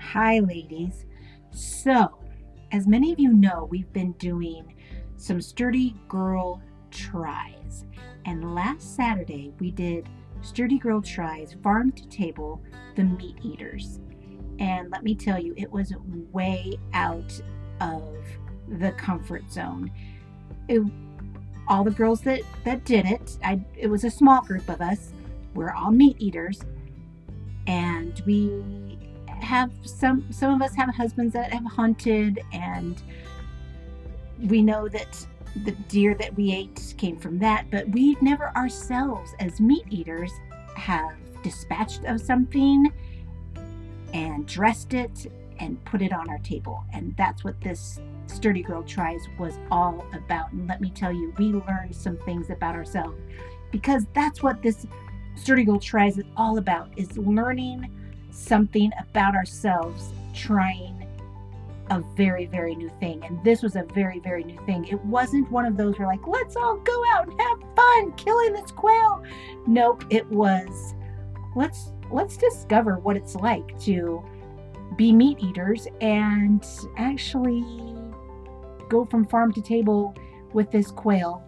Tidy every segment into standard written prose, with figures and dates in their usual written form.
Hi, ladies. So, as many of you know, we've been doing some Sturdy Girl Tries. And last Saturday, we did Sturdy Girl Tries, Farm to Table, the Meat Eaters. And let me tell you, it was way out of the comfort zone. All the girls that did it, it was a small group of us. We're all meat eaters. And we have some of us have husbands that have hunted. And we know that the deer that we ate came from that. But we've never ourselves as meat eaters have dispatched of something and dressed it and put it on our table. And that's what this Sturdy Girl Tries was all about. And let me tell you, we learned some things about ourselves, because that's what this Sturdy Girl Tries is all about, is learning something about ourselves, trying a very, very new thing. And this was a very, very new thing. It wasn't one of those where like, let's all go out and have fun killing this quail. Nope, it was, let's discover what it's like to be meat eaters and actually go from farm to table with this quail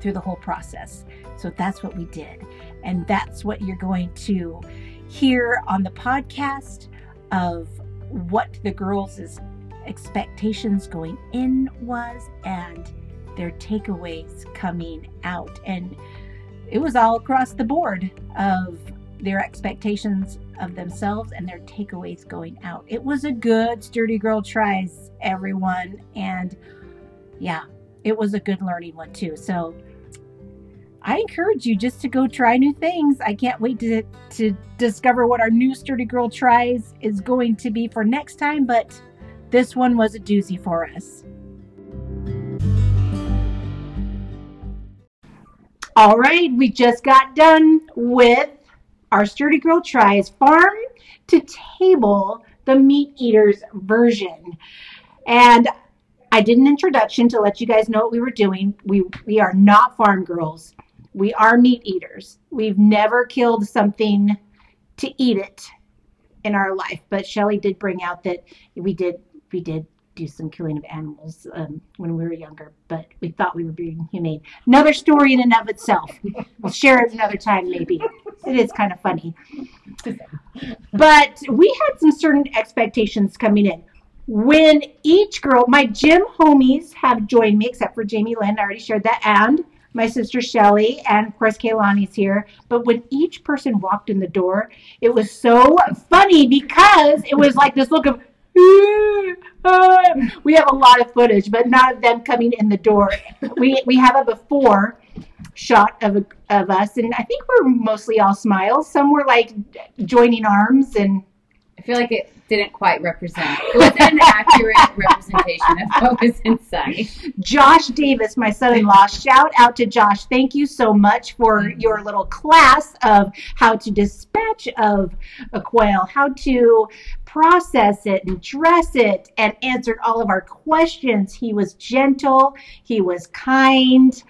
through the whole process. So that's what we did. And that's what you're going to hear on the podcast, of what the girls' expectations going in was and their takeaways coming out. And it was all across the board of their expectations of themselves and their takeaways going out. It was a good Sturdy Girl Tries, everyone. And yeah, it was a good learning one too. So I encourage you just to go try new things. I can't wait to discover what our new Sturdy Girl Tries is going to be for next time. But this one was a doozy for us. All right, we just got done with our Sturdy Girl Tries Farm to Table, the Meat Eaters version. And I did an introduction to let you guys know what we were doing. We are not farm girls. We are meat eaters. We've never killed something to eat it in our life. But Shelly did bring out that we did do some killing of animals when we were younger, but we thought we were being humane. Another story in and of itself. We'll share it another time, maybe. It is kind of funny. But we had some certain expectations coming in. When each girl, my gym homies have joined me, except for Jamie Lynn, I already shared that, and my sister Shelly, and of course Kaylani's here. But when each person walked in the door, it was so funny because it was like this look of, we have a lot of footage, but not of them coming in the door. We have a before shot of us, and I think we're mostly all smiles. Some were like joining arms, and I feel like it didn't quite represent. It was an accurate representation of what was inside. Josh Davis, my son-in-law, shout out to Josh. Thank you so much for your little class of how to dispatch of a quail, how to process it and dress it, and answered all of our questions. He was gentle. He was kind.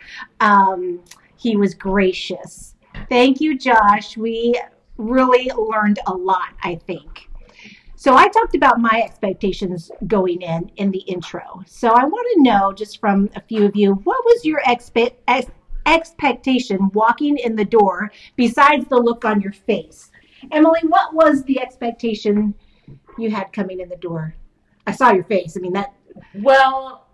He was gracious. Thank you, Josh. We really learned a lot, I think. So I talked about my expectations going in the intro. So I want to know just from a few of you, what was your expectation walking in the door besides the look on your face? Emily, what was the expectation you had coming in the door? I saw your face. I mean, that. Well,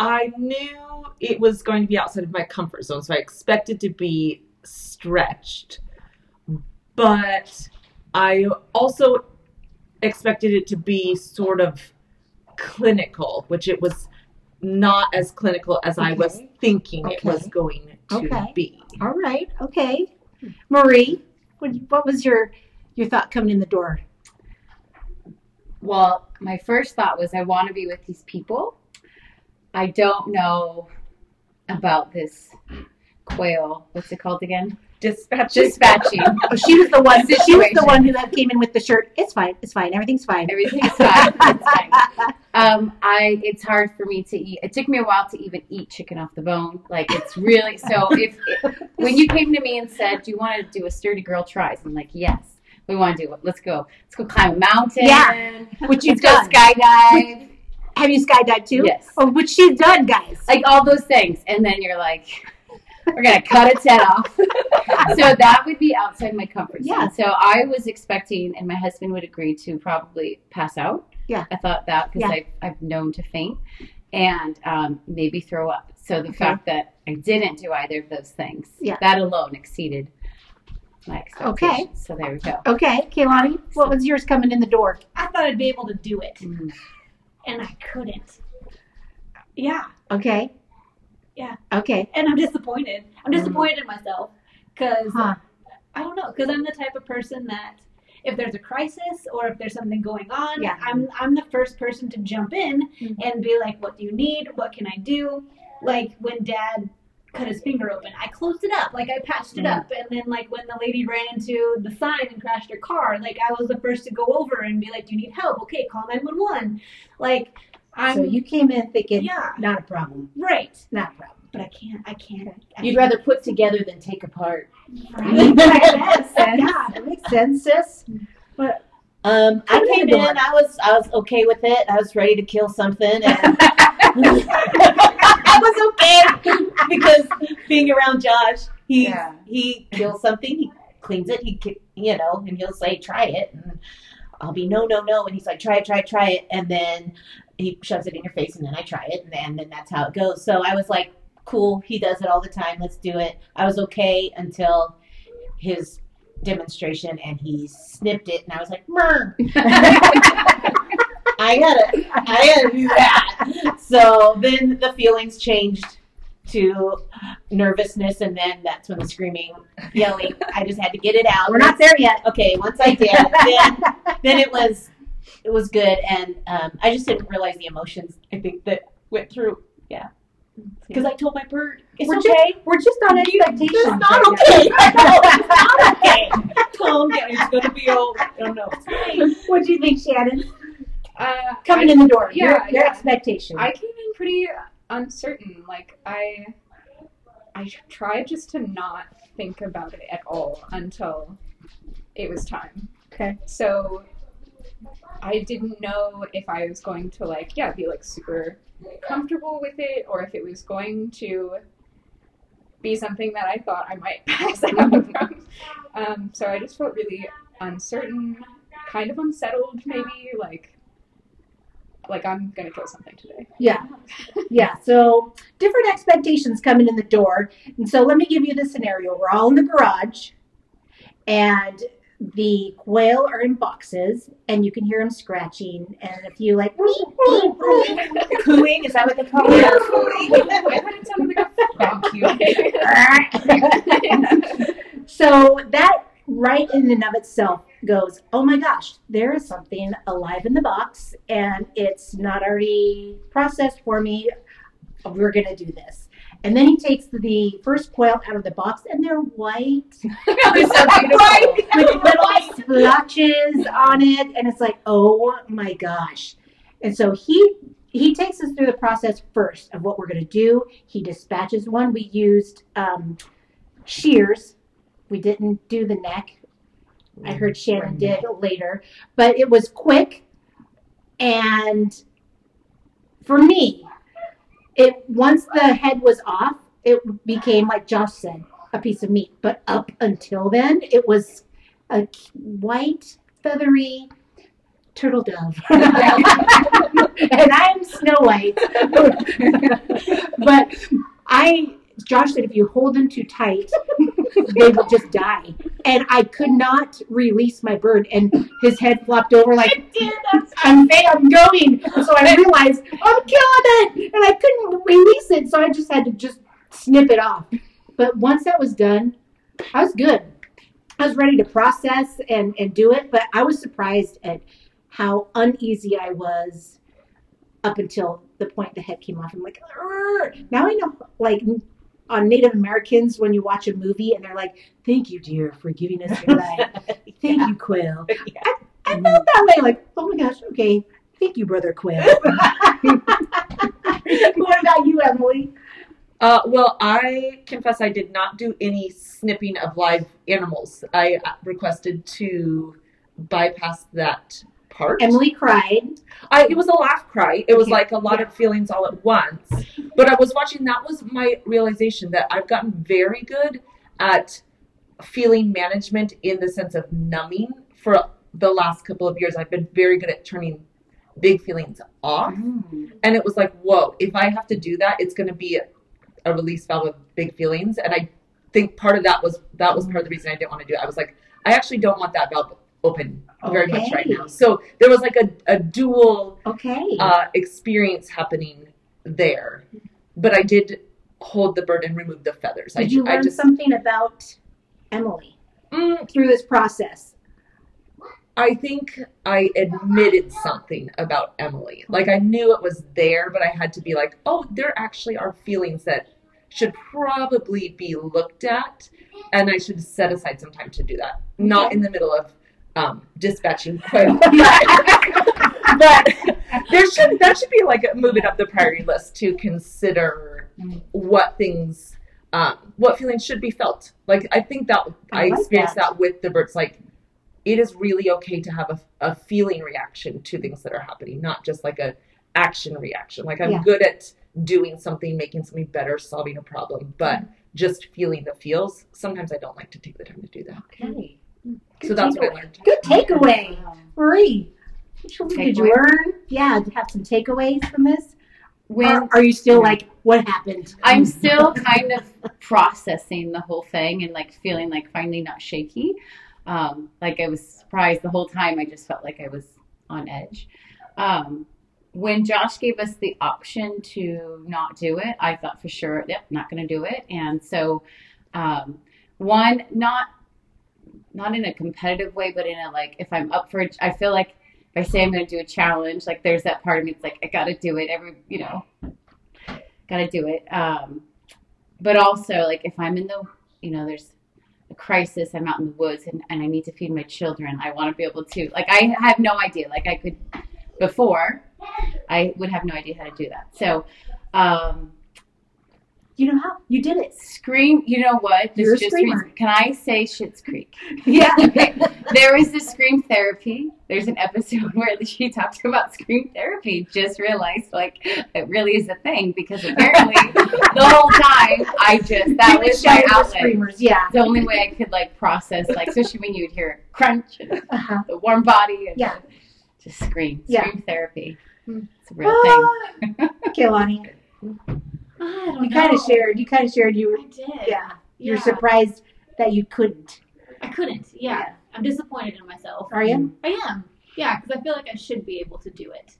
I knew it was going to be outside of my comfort zone, so I expected to be stretched. But I also expected it to be sort of clinical, which it was not as clinical as I was thinking it was going to be. All right. Okay. Marie, what was your thought coming in the door? Well, my first thought was, I want to be with these people. I don't know about this quail. What's it called again? Dispatching. Oh, she was the one. She was the one who came in with the shirt. It's fine. It's fine. Everything's fine. Everything's fine. It's fine. It's hard for me to eat. It took me a while to even eat chicken off the bone. Like, it's really so. When you came to me and said, "Do you want to do a Sturdy Girl Tries?" I'm like, "Yes, we want to do it. Let's go. Let's go climb a mountain. Yeah, which you've done. Go skydive." Have you skydived too? Yes. Oh, which you've done, guys. Like all those things, and then you're like, we're going to cut its head off. So that would be outside my comfort zone. Yeah. So I was expecting, and my husband would agree, to probably pass out. Yeah. I thought that because I've known to faint and maybe throw up. So the fact that I didn't do either of those things, that alone exceeded my expectations. Okay. So there we go. Okay. Kehlani, what was yours coming in the door? I thought I'd be able to do it. Mm-hmm. And I couldn't. Yeah. Okay. Yeah. Okay. And I'm disappointed. I'm disappointed in myself because I don't know. Because I'm the type of person that if there's a crisis or if there's something going on, I'm the first person to jump in and be like, "What do you need? What can I do?" Like when Dad cut his finger open, I closed it up. Like I patched it up. And then like when the lady ran into the sign and crashed her car, like I was the first to go over and be like, "Do you need help? Okay, call 911." Like. So you came in thinking, not a problem. Right. Not a problem. But I can't. You'd rather put together than take apart. Right. That makes sense. Yeah, that makes sense, sis. But I came in, I was okay with it. I was ready to kill something. And I was okay because being around Josh, he kills something, he cleans it, and he'll say, "Try it." And I'll be, no. And he's like, try it. And then he shoves it in your face and then I try it. And then that's how it goes. So I was like, cool. He does it all the time. Let's do it. I was okay until his demonstration and he snipped it. And I was like, murr. I gotta do that. So then the feelings changed to nervousness, and then that's when the screaming, yelling. I just had to get it out. We're not there yet. Okay, once I did, then it was good, and I just didn't realize the emotions I think that went through. Yeah, because I told my bird, "It's okay. We're just on expectations. It's not okay. It's not okay. Calm down. It's gonna be all. I don't know. What do you think, Shannon? Coming in the door. Yeah, your expectation. I came in pretty uncertain. Like I tried just to not think about it at all until it was time. Okay. So I didn't know if I was going to be super comfortable with it or if it was going to be something that I thought I might pass out from. So I just felt really uncertain, kind of unsettled maybe, like I'm going to kill something today. Yeah. Yeah. So different expectations coming in the door. And so let me give you the scenario. We're all in the garage and the quail are in boxes and you can hear them scratching. And if you cooing, is that what they call it? Yeah, cooing. So that right in and of itself goes, oh my gosh, there is something alive in the box and it's not already processed for me. We're going to do this. And then he takes the first quail out of the box and they're white. It's so beautiful. With little splotches on it. And it's like, oh my gosh. And so he takes us through the process first of what we're going to do. He dispatches one. We used shears. We didn't do the neck. I heard Shannon did later, but it was quick. And for me, once the head was off, it became, like Josh said, a piece of meat. But up until then, it was a white, feathery turtle dove. And I'm Snow White. But Josh said if you hold them too tight, they will just die. And I could not release my bird, and his head flopped over like, I'm going. So I realized, I'm killing it, and I couldn't release it, so I just had to snip it off. But once that was done, I was good. I was ready to process and do it, but I was surprised at how uneasy I was up until the point the head came off. I'm like, now I know, on Native Americans when you watch a movie and they're like, thank you, dear, for giving us your life. Thank you, Quill. Yeah. I felt that way. Like, oh, my gosh, okay. Thank you, Brother Quill. What about you, Emily? Well, I confess I did not do any snipping of live animals. I requested to bypass that part. Emily cried. It was a laugh cry. It was like a lot of feelings all at once. But I was watching. That was my realization that I've gotten very good at feeling management in the sense of numbing. For the last couple of years, I've been very good at turning big feelings off. Mm. And it was like, whoa, if I have to do that, it's going to be a release valve of big feelings. And I think part of that was part of the reason I didn't want to do it. I was like, I actually don't want that valve open very much right now. So there was like a dual experience happening there. But I did hold the bird and remove the feathers. Did you learn something about Emily through this process? I think I admitted something about Emily. Like, I knew it was there, but I had to be like, oh, there actually are feelings that should probably be looked at, and I should set aside some time to do that. Not in the middle of dispatching Quill. But there should be, like, moving up the priority list to consider what things, what feelings should be felt. Like, I think that I experienced that with the birds, like, it is really okay to have a feeling reaction to things that are happening, not just like a action reaction. Like I'm good at doing something, making something better, solving a problem, but just feeling the feels. Sometimes I don't like to take the time to do that. Okay. So that's what I learned. Good takeaway. Marie, did you learn? Yeah. To have some takeaways from this? Are you still like, what happened? I'm still kind of processing the whole thing and like feeling like finally not shaky. Like I was surprised the whole time. I just felt like I was on edge. When Josh gave us the option to not do it, I thought for sure, yep, not going to do it. And so, one, not in a competitive way, but in a, like, if I'm up for it, I feel like if I say I'm going to do a challenge, like there's that part of me. It's like, I got to do it got to do it. But also like if I'm in the, there's a crisis, I'm out in the woods and I need to feed my children. I want to be able to, like, I have no idea. Like I could, before, I would have no idea how to do that. So, you know how you did it. Scream. You know what? You're a screamer. Can I say Schitt's Creek? Yeah. Okay. There is the scream therapy. There's an episode where she talked about scream therapy. Just realized like it really is a thing because apparently the whole time that was my outlet. Screamers, yeah. The only way I could like process, like especially when you'd hear a crunch and the warm body and just scream. Scream therapy. It's a real thing. Kehlani. You kind of shared. I did. Yeah. You're surprised that you couldn't. I couldn't. Yeah. I'm disappointed in myself. Are you? I am. Yeah. Because I feel like I should be able to do it.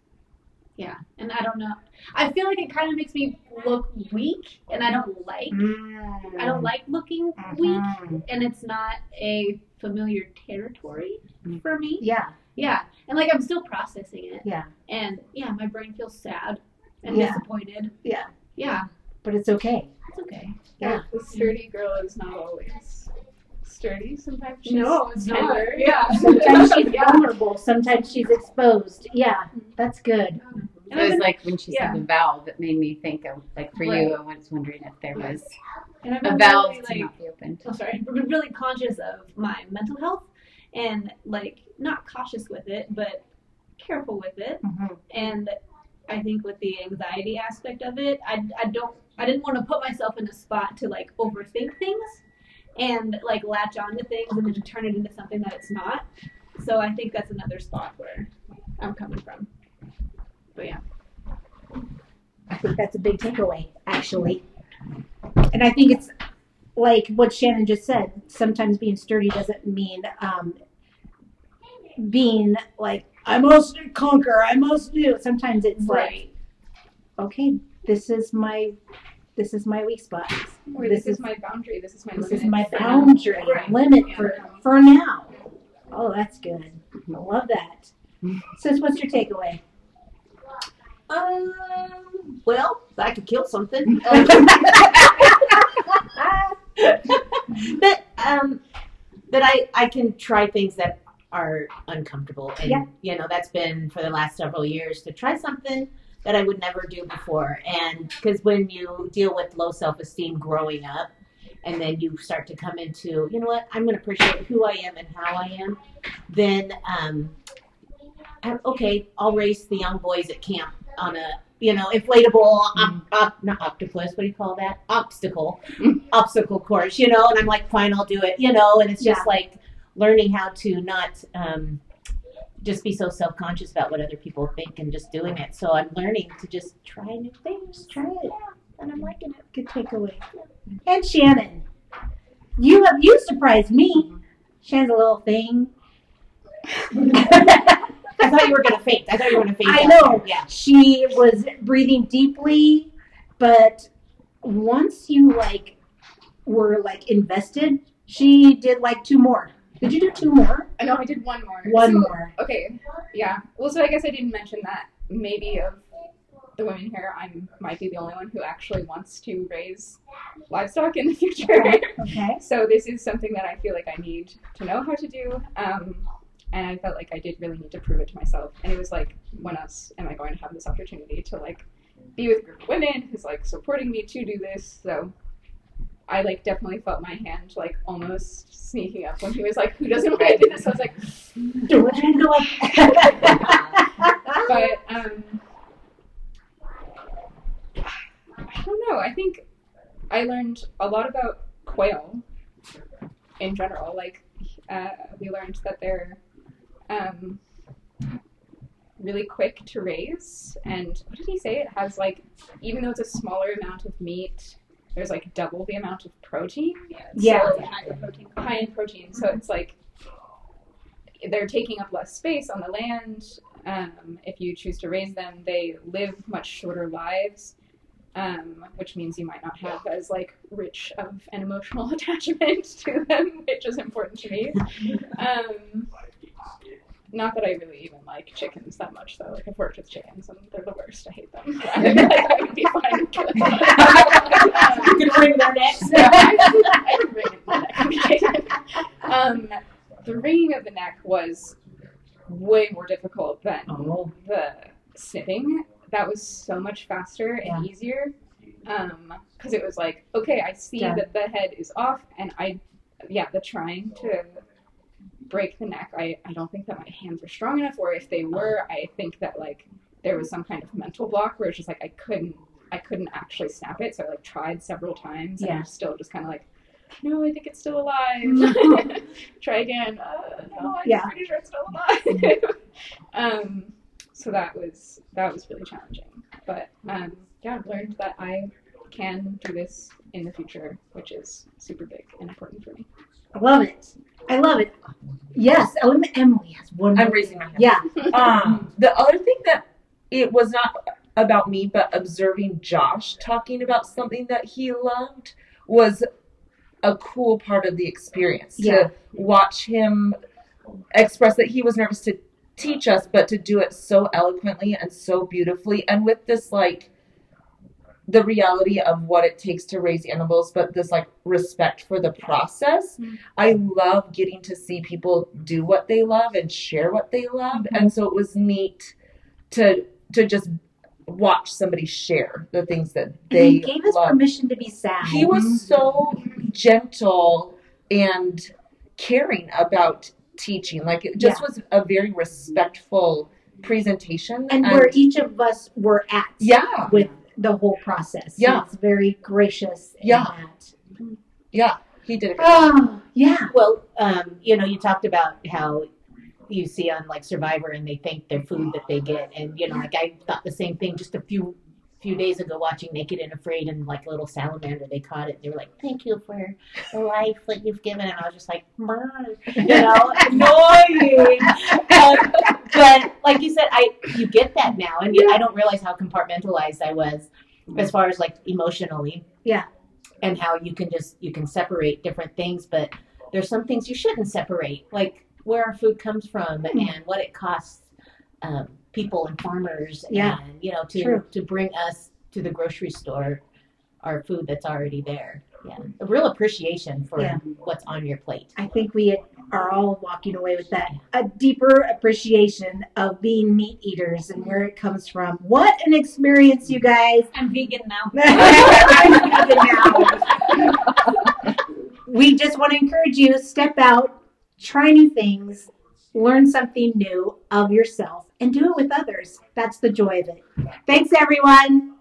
Yeah. And I don't know. I feel like it kind of makes me look weak, and I don't like. I don't like looking weak, and it's not a familiar territory for me. Yeah. Yeah. And like I'm still processing it. Yeah. And my brain feels sad and disappointed. Yeah. Yeah. But it's okay. It's okay. Yeah. The sturdy girl is not always sturdy. Sometimes she's tender. Yeah. Sometimes she's vulnerable. Sometimes she's exposed. Yeah. That's good. It was like when she said the valve, it made me think of, like, for you, I was wondering if there was a valve really, to not be opened. I'm sorry. I'm really conscious of my mental health and, like, not cautious with it, but careful with it. Mm-hmm. And I think with the anxiety aspect of it, I didn't want to put myself in a spot to like overthink things and like latch on to things and then turn it into something that it's not. So I think that's another spot where I'm coming from. But yeah. I think that's a big takeaway actually. And I think it's like what Shannon just said, sometimes being sturdy doesn't mean being like, I must conquer. I must do. Sometimes it's like, okay, this is my weak spot. Or this is my boundary. This is my limit. This is my boundary limit for now. Oh, that's good. I love that. Sis, what's your takeaway? Well, I could kill something. But I can try things that are uncomfortable. And, you know, that's been for the last several years, to try something that I would never do before. And because when you deal with low self-esteem growing up, and then you start to come into, you know what, I'm going to appreciate who I am and how I am, then, okay, I'll race the young boys at camp on a, you know, inflatable, not octopus, what do you call that? Obstacle course, you know, and I'm like, fine, I'll do it, you know, and it's just like learning how to not just be so self-conscious about what other people think and just doing it. So I'm learning to just try new things, try it. And I'm liking it. Good takeaway. And Shannon, you surprised me. Shannon's a little thing. I thought you were going to faint. I know. Yeah. She was breathing deeply, but once you were invested, she did two more. Did you do two more? No, I did one more. One more. Okay. Yeah. Well, so I guess I didn't mention that maybe of the women here, I might be the only one who actually wants to raise livestock in the future. Okay. So this is something that I feel like I need to know how to do. And I felt like I did really need to prove it to myself. And it was like, when else am I going to have this opportunity to be with a group of women who's supporting me to do this? So I definitely felt my hand almost sneaking up when he was who doesn't want to do this? I was like, do it. But I don't know. I think I learned a lot about quail in general. We learned that they're really quick to raise. And what did he say? It has, even though it's a smaller amount of meat, there's, double the amount of protein. Yeah. So high in protein. So it's, they're taking up less space on the land. If you choose to raise them, they live much shorter lives. Which means you might not have as rich of an emotional attachment to them, which is important to me. Not that I really even like chickens that much, though. I've worked with chickens, and they're the worst. I hate them. I would be fine with killing them. You could wring their necks. No, I could wring their neck. The wringing of the neck was way more difficult than the snipping. That was so much faster and easier, because it was okay, I see that the head is off, and the trying to break the neck, I don't think that my hands were strong enough, or if they were, I think that there was some kind of mental block where it's just I couldn't actually snap it, so I tried several times, and I'm still just kind of no, I think it's still alive. Try again. No, I'm pretty sure it's still alive. So that was really challenging, but I've learned that I can do this in the future, which is super big and important for me. I love it. Yes, Emily has one more. I'm raising my hand. Yeah. The other thing that it was not about me, but observing Josh talking about something that he loved was a cool part of the experience. Yeah. To watch him express that he was nervous to teach us, but to do it so eloquently and so beautifully, and with this the reality of what it takes to raise animals, but this respect for the process. Mm-hmm. I love getting to see people do what they love and share what they love. Mm-hmm. And so it was neat to just watch somebody share the things that they love. He gave us permission to be sad. He was so gentle and caring about teaching. It just was a very respectful presentation. And where each of us were at with the whole process. Yeah. So it's very gracious. Yeah. Yeah. He did a good job. Yeah. Well, you talked about how you see on Survivor and they thank their food that they get. And, I thought the same thing just a few days ago watching Naked and Afraid, and a little salamander, they caught it. They were thank you for the life that you've given. And I was just Mom. Annoying. But you said, you get that now. And I don't realize how compartmentalized I was as far as emotionally. Yeah. And how you can separate different things, but there's some things you shouldn't separate. Where our food comes from and what it costs, people and farmers, and to bring us to the grocery store our food that's already there. Yeah, a real appreciation for what's on your plate. I think we are all walking away with that, a deeper appreciation of being meat eaters and where it comes from. What an experience, you guys. I'm vegan now. I'm vegan now. We just want to encourage you, step out, try new things, learn something new of yourself, and do it with others. That's the joy of it. Thanks, everyone.